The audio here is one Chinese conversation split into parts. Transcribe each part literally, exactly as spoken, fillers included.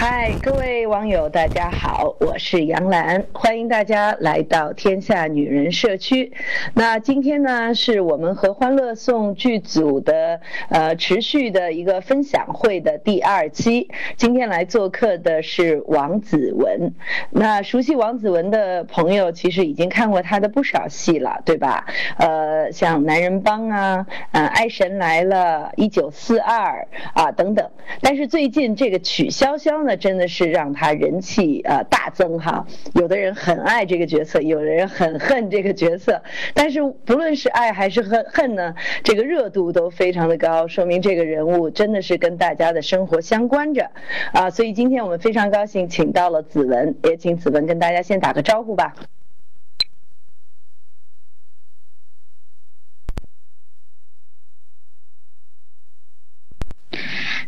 嗨，各位网友大家好，我是杨澜，欢迎大家来到天下女人社区。那今天呢是我们和欢乐颂剧组的呃持续的一个分享会的第二期，今天来做客的是王子文。那熟悉王子文的朋友其实已经看过他的不少戏了，对吧？呃像男人帮啊、呃、爱神来了、一九四二啊等等，但是最近这个曲筱绡呢真的是让他人气、呃、大增哈，有的人很爱这个角色，有的人很恨这个角色，但是不论是爱还是恨呢，这个热度都非常的高，说明这个人物真的是跟大家的生活相关着啊。所以今天我们非常高兴请到了子文，也请子文跟大家先打个招呼吧。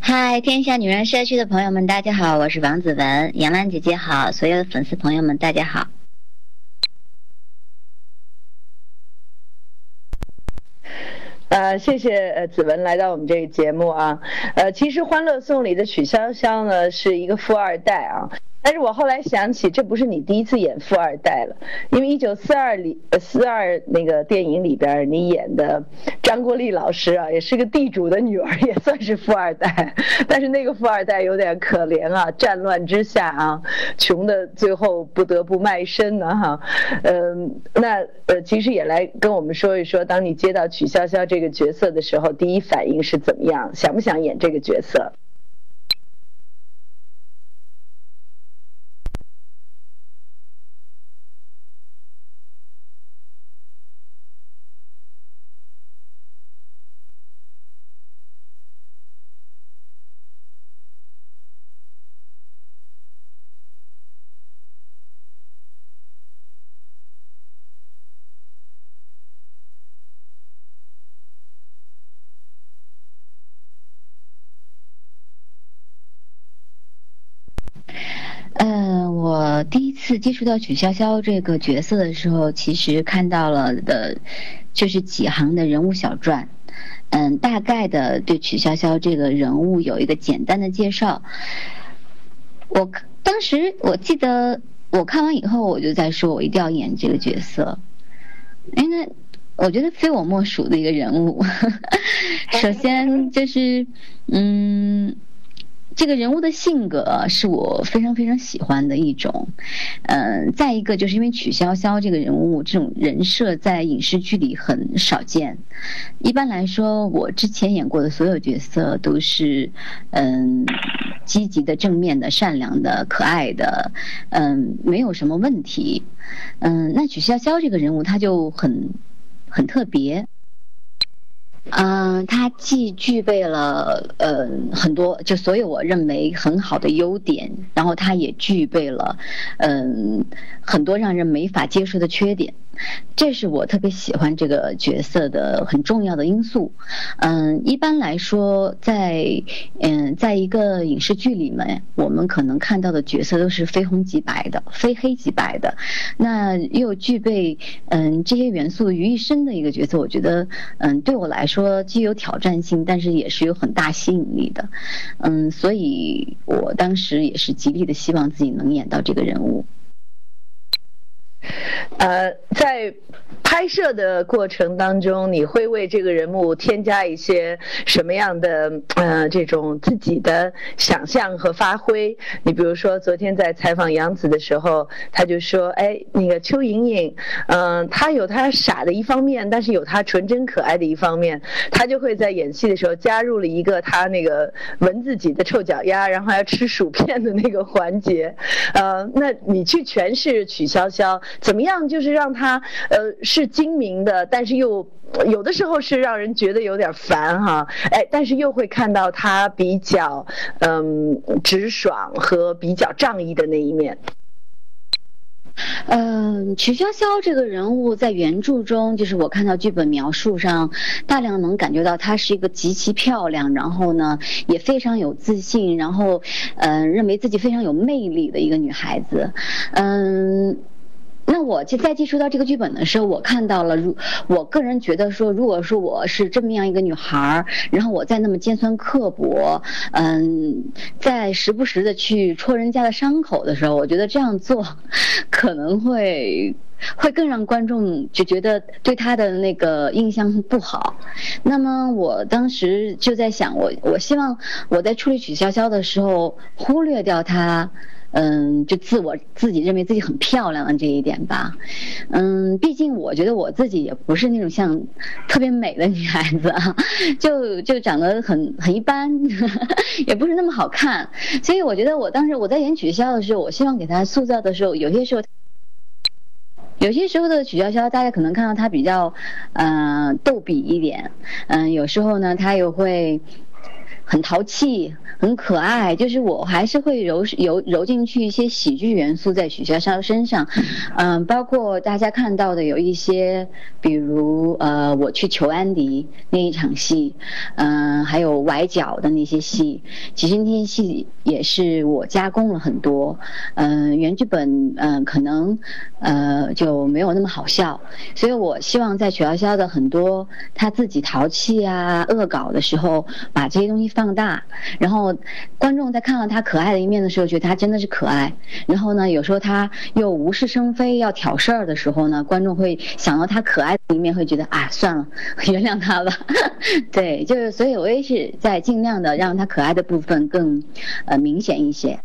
嗨，天下女人社区的朋友们大家好，我是王子文，杨澜姐姐好，所有的粉丝朋友们大家好。呃，谢谢呃子文来到我们这个节目啊。呃，其实《欢乐颂》里的曲筱绡呢是一个富二代啊，但是我后来想起，这不是你第一次演富二代了，因为一九四二里四二那个电影里边，你演的张国立老师啊，也是个地主的女儿，也算是富二代，但是那个富二代有点可怜啊，战乱之下啊，穷的最后不得不卖身呢、啊、哈，嗯，那呃，其实也来跟我们说一说，当你接到曲筱绡这个角色的时候，第一反应是怎么样？想不想演这个角色？我第一次接触到曲筱绡这个角色的时候，其实看到了的就是几行的人物小传，嗯，大概的对曲筱绡这个人物有一个简单的介绍。我当时我记得我看完以后，我就在说我一定要演这个角色，因为我觉得非我莫属的一个人物。首先就是嗯这个人物的性格是我非常非常喜欢的一种，嗯、呃，再一个就是因为曲筱绡这个人物这种人设在影视剧里很少见，一般来说我之前演过的所有角色都是，嗯、呃，积极的、正面的、善良的、可爱的，嗯、呃，没有什么问题，嗯、呃，那曲筱绡这个人物他就很很特别。嗯，他既具备了呃很多，就所有我认为很好的优点，然后他也具备了嗯、呃、很多让人没法接受的缺点，这是我特别喜欢这个角色的很重要的因素。嗯，一般来说在嗯在一个影视剧里面，我们可能看到的角色都是非红即白的，非黑即白的，那又具备嗯这些元素于一身的一个角色，我觉得嗯对我来说既有挑战性，但是也是有很大吸引力的。嗯，所以我当时也是极力的希望自己能演到这个人物。呃，在拍摄的过程当中，你会为这个人物添加一些什么样的呃这种自己的想象和发挥？你比如说，昨天在采访杨紫的时候，他就说：“哎，那个邱莹莹，嗯、呃，她有她傻的一方面，但是有她纯真可爱的一方面。她就会在演戏的时候加入了一个她那个闻自己的臭脚丫，然后还要吃薯片的那个环节。呃，那你去诠释曲筱绡。”怎么样就是让他呃是精明的，但是又有的时候是让人觉得有点烦哈，哎，但是又会看到他比较嗯直爽和比较仗义的那一面。嗯，曲筱绡这个人物在原著中，就是我看到剧本描述上，大量能感觉到她是一个极其漂亮，然后呢也非常有自信，然后嗯、呃、认为自己非常有魅力的一个女孩子。嗯。那那我就在接触到这个剧本的时候，我看到了，如我个人觉得说，如果说我是这么样一个女孩，然后我再那么尖酸刻薄，嗯，在时不时的去戳人家的伤口的时候，我觉得这样做可能会会更让观众就觉得对他的那个印象不好。那么我当时就在想，我我希望我在处理曲筱绡的时候忽略掉他，嗯，就自我自己认为自己很漂亮的这一点吧。嗯，毕竟我觉得我自己也不是那种像特别美的女孩子啊，就就长得很很一般，呵呵，也不是那么好看。所以我觉得我当时我在演曲筱绡的时候，我希望给她塑造的时候，有些时候有些时候的曲筱绡，大家可能看到她比较呃逗比一点，嗯、呃，有时候呢她也会很淘气，很可爱，就是我还是会揉揉揉进去一些喜剧元素在曲筱绡身上，嗯、呃，包括大家看到的有一些，比如呃我去求安迪那一场戏，嗯、呃，还有崴脚的那些戏，其实那些戏也是我加工了很多，嗯、呃，原剧本嗯、呃、可能呃就没有那么好笑，所以我希望在曲筱绡的很多他自己淘气啊、恶搞的时候，把这些东西放大，然后观众在看到她可爱的一面的时候，觉得她真的是可爱。然后呢，有时候她又无事生非要挑事儿的时候呢，观众会想到她可爱的一面，会觉得啊，算了，原谅她吧。对，就是所以我也是在尽量的让她可爱的部分更呃明显一些。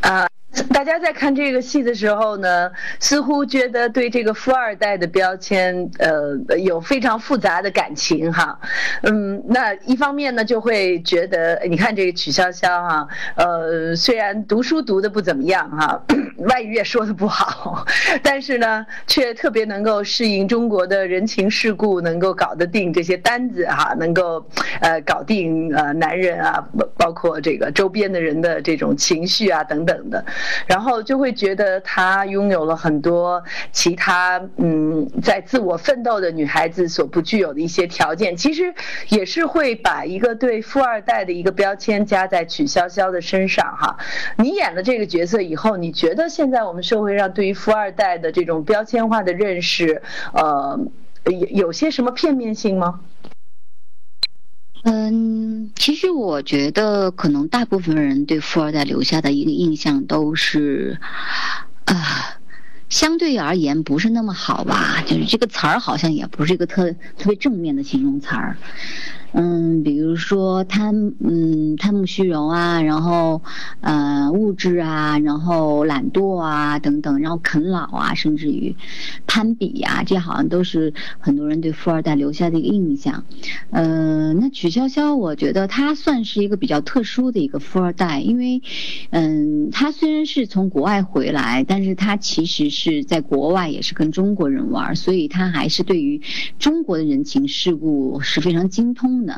啊、uh.。大家在看这个戏的时候呢，似乎觉得对这个富二代的标签呃有非常复杂的感情哈。嗯，那一方面呢就会觉得你看这个曲筱绡哈，呃虽然读书读的不怎么样哈，外语也说的不好，但是呢却特别能够适应中国的人情世故，能够搞得定这些单子哈，能够呃搞定呃男人啊，包括这个周边的人的这种情绪啊等等的。然后就会觉得她拥有了很多其他嗯，在自我奋斗的女孩子所不具有的一些条件，其实也是会把一个对富二代的一个标签加在曲筱绡的身上哈。你演了这个角色以后，你觉得现在我们社会上对于富二代的这种标签化的认识呃，有些什么片面性吗？嗯，其实我觉得可能大部分人对富二代留下的一个印象都是啊、呃，相对而言不是那么好吧，就是这个词儿好像也不是一个特特别正面的形容词儿。嗯，比如说贪嗯贪慕虚荣啊，然后呃物质啊，然后懒惰啊等等，然后啃老啊，甚至于攀比啊，这好像都是很多人对富二代留下的一个印象。呃，那曲筱绡我觉得她算是一个比较特殊的一个富二代，因为嗯她虽然是从国外回来，但是她其实是在国外也是跟中国人玩，所以她还是对于中国的人情世故是非常精通的。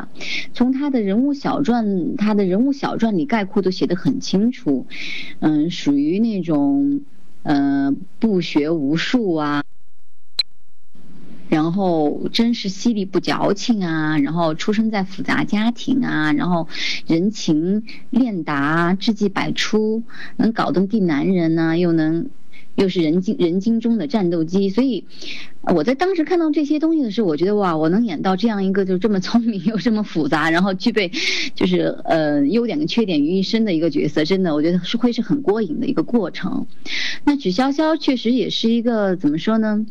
从他的人物小传，他的人物小传里概括都写得很清楚，嗯，属于那种，呃，不学无术啊，然后真是犀利不矫情啊，然后出生在复杂家庭啊，然后人情练达，智计百出，能搞定地男人呢、啊，又能。又是人精人精中的战斗机，所以我在当时看到这些东西的时候，我觉得哇，我能演到这样一个就这么聪明又这么复杂，然后具备就是呃优点跟缺点于一身的一个角色，真的我觉得是会是很过瘾的一个过程。那曲筱绡确实也是一个怎么说呢？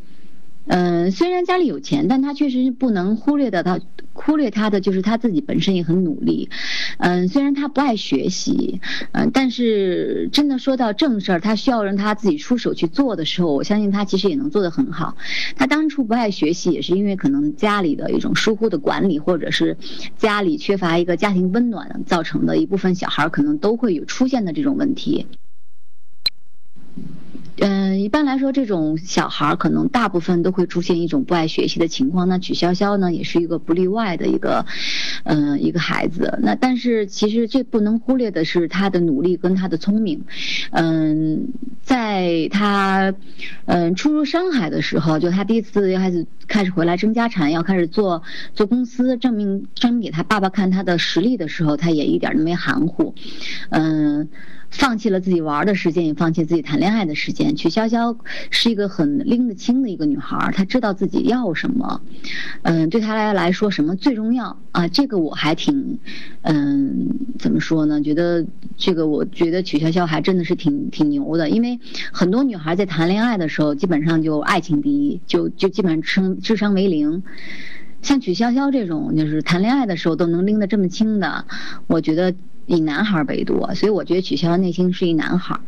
嗯、呃，虽然家里有钱，但他确实不能忽略的他。忽略他的就是他自己本身也很努力，嗯，虽然他不爱学习，嗯，但是真的说到正事儿，他需要让他自己出手去做的时候，我相信他其实也能做得很好。他当初不爱学习也是因为可能家里的一种疏忽的管理，或者是家里缺乏一个家庭温暖造成的，一部分小孩可能都会有出现的这种问题。嗯，一般来说，这种小孩可能大部分都会出现一种不爱学习的情况。那曲筱绡呢，也是一个不例外的一个，嗯、呃，一个孩子。那但是其实最不能忽略的是他的努力跟他的聪明。嗯，在他嗯初入上海的时候，就他第一次要开始开始回来争家产，要开始做做公司，证明证明给他爸爸看他的实力的时候，他也一点都没含糊。嗯。放弃了自己玩的时间，也放弃自己谈恋爱的时间。曲筱绡是一个很拎得清的一个女孩，她知道自己要什么，嗯，对她来来说什么最重要啊？这个我还挺，嗯，怎么说呢？觉得这个我觉得曲筱绡还真的是挺挺牛的，因为很多女孩在谈恋爱的时候，基本上就爱情第一，就就基本上智商为零。像曲筱绡这种，就是谈恋爱的时候都能拎得这么清的，我觉得以男孩为多，所以我觉得曲筱绡内心是一男孩。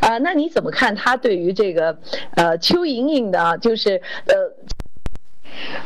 啊、呃，那你怎么看他对于这个呃邱莹莹的，就是呃？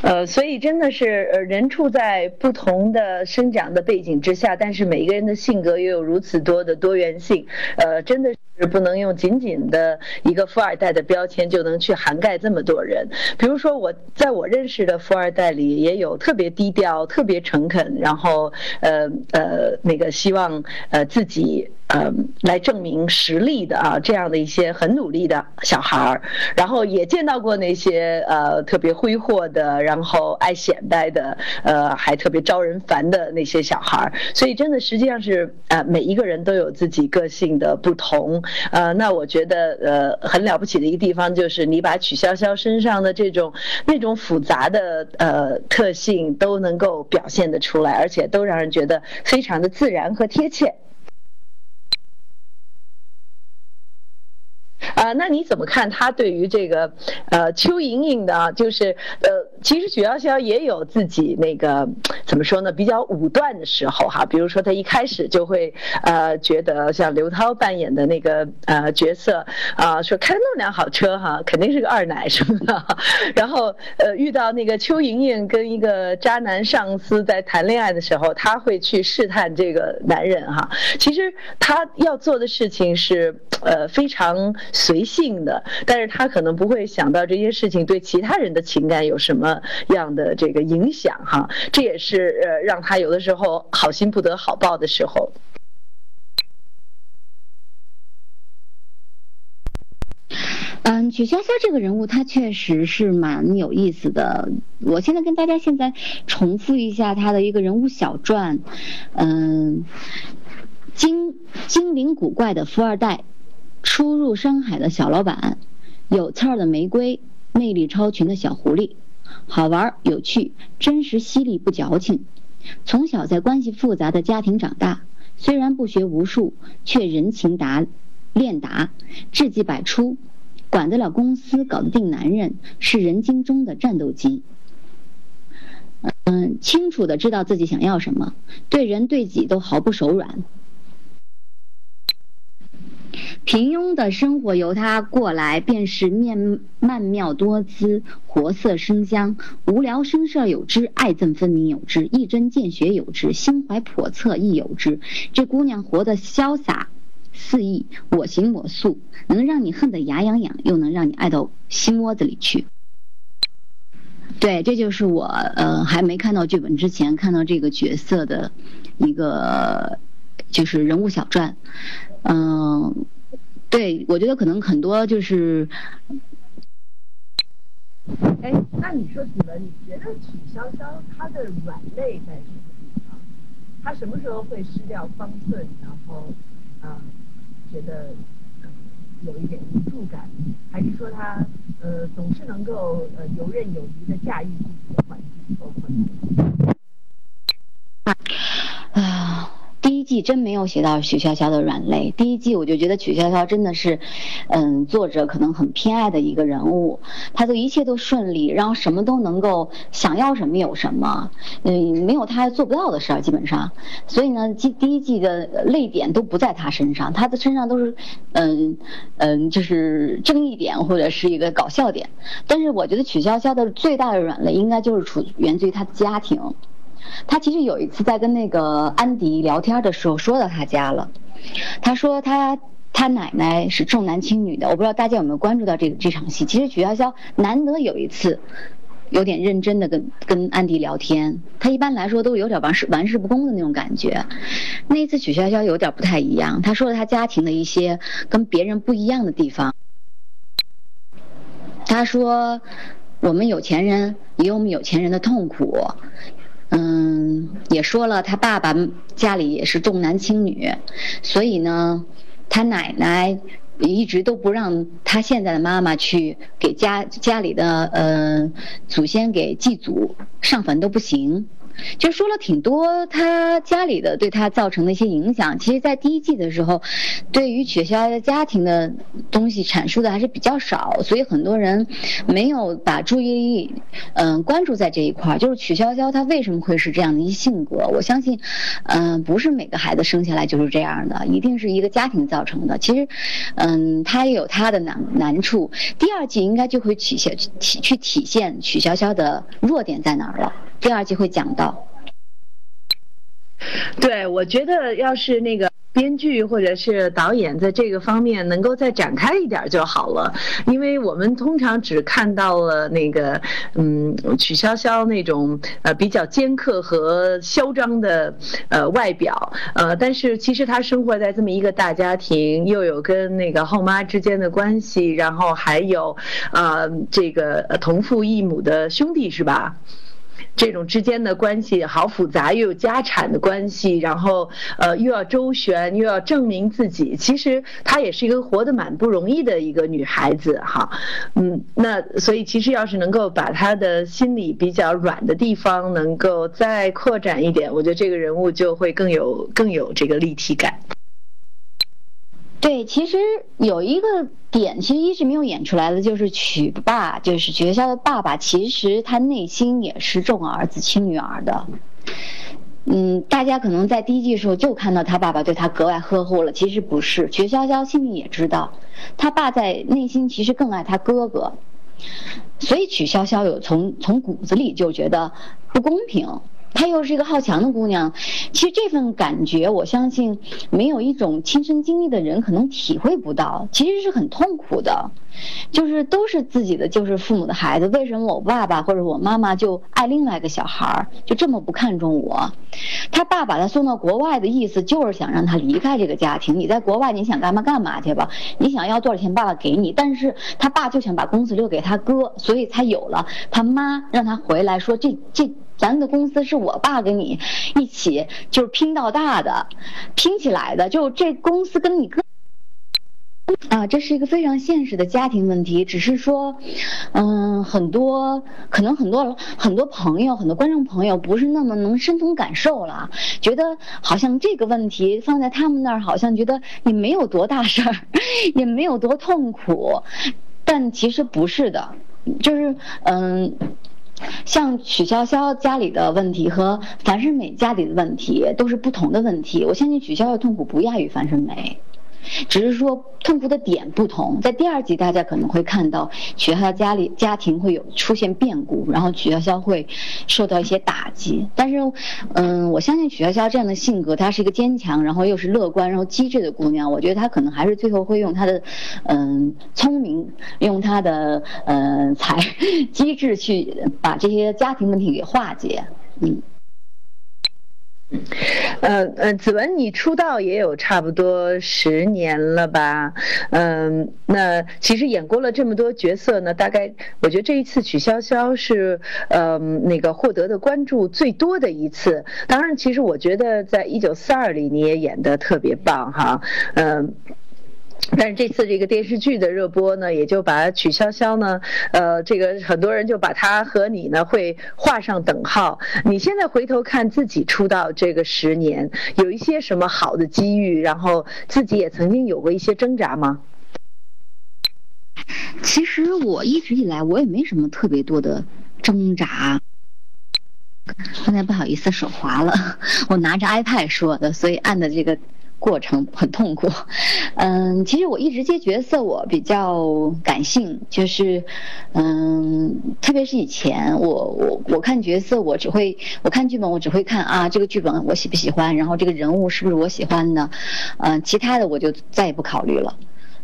呃，所以真的是人处在不同的生长的背景之下，但是每个人的性格又有如此多的多元性，呃，真的是不能用仅仅的一个富二代的标签就能去涵盖这么多人。比如说我在我认识的富二代里，也有特别低调、特别诚恳，然后呃呃那个希望呃自己。呃，来证明实力的啊，这样的一些很努力的小孩儿，然后也见到过那些呃特别挥霍的，然后爱显摆的，呃，还特别招人烦的那些小孩儿。所以真的实际上是呃每一个人都有自己个性的不同。呃，那我觉得呃很了不起的一个地方就是你把曲筱绡身上的这种那种复杂的呃特性都能够表现得出来，而且都让人觉得非常的自然和贴切。啊、呃，那你怎么看他对于这个呃邱莹莹的，就是呃，其实曲筱绡也有自己那个怎么说呢，比较武断的时候哈，比如说他一开始就会呃觉得像刘涛扮演的那个呃角色啊、呃，说开那么辆好车哈，肯定是个二奶什么的，然后呃遇到那个邱莹莹跟一个渣男上司在谈恋爱的时候，他会去试探这个男人哈，其实他要做的事情是呃非常随性的，但是他可能不会想到这些事情对其他人的情感有什么样的这个影响哈，这也是呃让他有的时候好心不得好报的时候。嗯，曲筱绡这个人物他确实是蛮有意思的。我现在跟大家现在重复一下他的一个人物小传，嗯，精精灵古怪的富二代。初入深海的小老板，有刺儿的玫瑰，魅力超群的小狐狸，好玩有趣，真实犀利不矫情。从小在关系复杂的家庭长大，虽然不学无术，却人情达练达，智计百出，管得了公司，搞得定男人，是人精中的战斗机。嗯，清楚的知道自己想要什么，对人对己都毫不手软。平庸的生活由他过来，便是面曼妙多姿，活色生香，无聊声色有之，爱憎分明有之，一针见血有之，心怀叵测亦有之。这姑娘活得潇洒肆意，我行我素，能让你恨得牙痒痒，又能让你爱到心窝子里去。对，这就是我呃还没看到剧本之前看到这个角色的一个就是人物小传。嗯，对，我觉得可能很多就是，哎，那你说起来，你觉得曲筱绡她的软肋在什么地方？她什么时候会失掉方寸，然后啊、呃，觉得、呃、有一点无助感？还是说她呃总是能够呃游刃有余的驾驭自己的环境和困难？啊。第一季真没有写到曲筱绡的软肋。第一季我就觉得曲筱绡真的是，嗯，作者可能很偏爱的一个人物，他的一切都顺利，然后什么都能够想要什么有什么，嗯，没有他做不到的事儿基本上。所以呢，第一季的泪点都不在他身上，他的身上都是，嗯嗯，就是争议点或者是一个搞笑点。但是我觉得曲筱绡的最大的软肋应该就是处源自于他的家庭。他其实有一次在跟那个安迪聊天的时候说到他家了，他说他他奶奶是重男轻女的，我不知道大家有没有关注到这个这场戏。其实曲筱绡难得有一次有点认真的跟跟安迪聊天，他一般来说都有点玩世玩世不恭的那种感觉，那一次曲筱绡有点不太一样，他说了他家庭的一些跟别人不一样的地方。他说我们有钱人也有我们有钱人的痛苦，嗯，也说了他爸爸家里也是重男轻女，所以呢他奶奶一直都不让他现在的妈妈去给家家里的呃祖先给祭祖，上坟都不行。就说了挺多他家里的对他造成的一些影响。其实在第一季的时候，对于雪橇的家庭的东西阐述的还是比较少，所以很多人没有把注意力嗯、呃、关注在这一块，就是曲筱绡她为什么会是这样的一性格。我相信嗯、呃、不是每个孩子生下来就是这样的，一定是一个家庭造成的。其实嗯她也有她的难难处，第二季应该就会体现去体现曲筱绡的弱点在哪儿了，第二季会讲到。对，我觉得要是那个编剧或者是导演在这个方面能够再展开一点就好了，因为我们通常只看到了那个嗯曲筱绡那种呃比较尖刻和嚣张的呃外表，呃但是其实她生活在这么一个大家庭，又有跟那个后妈之间的关系，然后还有呃这个同父异母的兄弟是吧，这种之间的关系好复杂，又有家产的关系，然后呃又要周旋，又要证明自己。其实她也是一个活得蛮不容易的一个女孩子哈，嗯，那所以其实要是能够把她的心理比较软的地方能够再扩展一点，我觉得这个人物就会更有更有这个立体感。对，其实有一个点其实一直没有演出来的，就是曲爸，就是曲筱绡的爸爸，其实他内心也是重儿子轻女儿的。嗯，大家可能在第一季的时候就看到他爸爸对他格外呵护了，其实不是，曲筱绡心里也知道他爸在内心其实更爱他哥哥，所以曲筱绡有从从骨子里就觉得不公平。她又是一个好强的姑娘，其实这份感觉我相信没有一种亲身经历的人可能体会不到，其实是很痛苦的。就是都是自己的，就是父母的孩子，为什么我爸爸或者我妈妈就爱另外一个小孩，就这么不看重我。他爸把他送到国外的意思就是想让他离开这个家庭，你在国外你想干嘛干嘛去吧，你想要多少钱爸爸给你，但是他爸就想把公司留给他哥，所以才有了他妈让他回来说这这咱的公司是我爸跟你一起就是拼到大的拼起来的，就这公司跟你哥啊，这是一个非常现实的家庭问题。只是说嗯，很多可能很多很多朋友很多观众朋友不是那么能身同感受了，觉得好像这个问题放在他们那儿好像觉得也没有多大事儿，也没有多痛苦，但其实不是的。就是嗯像曲筱绡家里的问题和樊胜美家里的问题都是不同的问题，我相信曲筱绡的痛苦不亚于樊胜美，只是说痛苦的点不同。在第二集大家可能会看到曲筱绡家里家庭会有出现变故，然后曲筱绡会受到一些打击，但是嗯，我相信曲筱绡这样的性格，她是一个坚强然后又是乐观然后机智的姑娘，我觉得她可能还是最后会用她的嗯聪明，用她的嗯才机智去把这些家庭问题给化解。嗯呃呃，子文，你出道也有差不多十年了吧？嗯、呃，那其实演过了这么多角色呢，大概我觉得这一次曲筱绡是呃那个获得的关注最多的一次。当然，其实我觉得在《一九四二》里你也演得特别棒哈，嗯、呃。但是这次这个电视剧的热播呢，也就把曲筱绡呢，呃，这个很多人就把她和你呢会画上等号。你现在回头看自己出道这个十年，有一些什么好的机遇，然后自己也曾经有过一些挣扎吗？其实我一直以来我也没什么特别多的挣扎。刚才不好意思手滑了，我拿着 iPad 说的，所以按的这个过程很痛苦。嗯，其实我一直接角色我比较感性，就是嗯，特别是以前我我我看角色我只会我看剧本我只会看啊这个剧本我喜不喜欢，然后这个人物是不是我喜欢的，嗯，其他的我就再也不考虑了。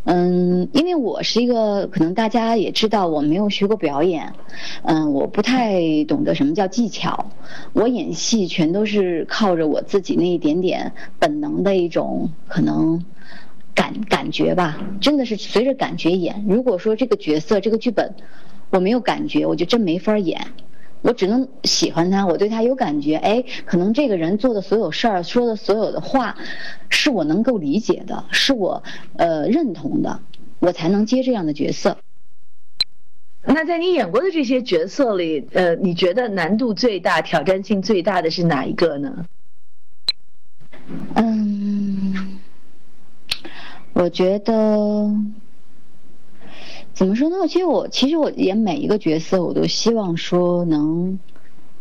嗯，因为我是一个可能大家也知道我没有学过表演，嗯，我不太懂得什么叫技巧，我演戏全都是靠着我自己那一点点本能的一种可能感感觉吧，真的是随着感觉演。如果说这个角色这个剧本我没有感觉，我就真没法演。我只能喜欢他，我对他有感觉，哎，可能这个人做的所有事儿，说的所有的话，是我能够理解的，是我呃认同的，我才能接这样的角色。那在你演过的这些角色里，呃，你觉得难度最大、挑战性最大的是哪一个呢？嗯，我觉得。怎么说呢？其实我其实我演每一个角色，我都希望说能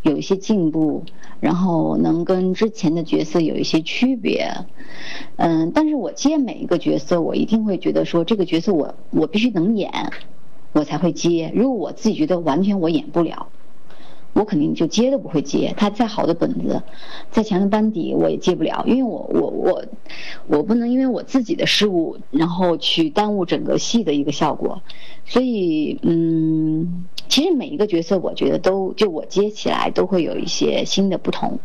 有一些进步，然后能跟之前的角色有一些区别。嗯，但是我接每一个角色，我一定会觉得说这个角色我我必须能演，我才会接。如果我自己觉得完全我演不了，我肯定就接都不会接。他再好的本子，再强的班底我也接不了，因为我我我我不能因为我自己的失误，然后去耽误整个戏的一个效果。所以，嗯，其实每一个角色，我觉得都就我接起来都会有一些新的不同。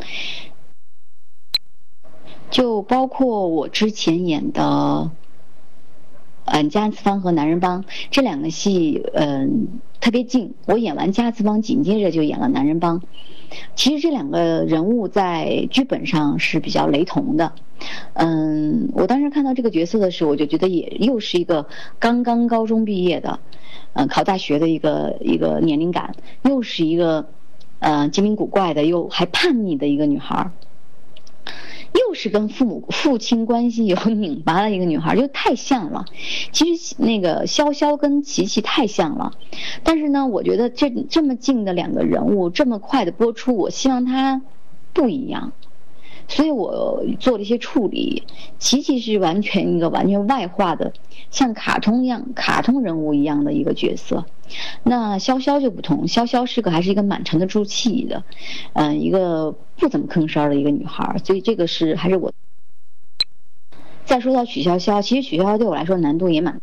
就包括我之前演的，嗯，《家次方》和《男人帮》这两个戏，嗯，特别近。我演完《家次方》，紧接着就演了《男人帮》。其实这两个人物在剧本上是比较雷同的。嗯，我当时看到这个角色的时候，我就觉得也又是一个刚刚高中毕业的，嗯，考大学的一个一个年龄感，又是一个，呃，精灵古怪的，又还叛逆的一个女孩。又是跟父母父亲关系有拧巴的一个女孩，就太像了。其实那个潇潇跟琪琪太像了，但是呢，我觉得这这么近的两个人物，这么快的播出，我希望他不一样，所以我做了一些处理。琪琪是完全一个完全外化的，像卡通一样，卡通人物一样的一个角色。那潇潇就不同，潇潇是个还是一个满城的住气的，嗯、呃，一个不怎么吭声的一个女孩，所以这个是还是我。再说到许潇潇，其实许潇潇对我来说难度也蛮。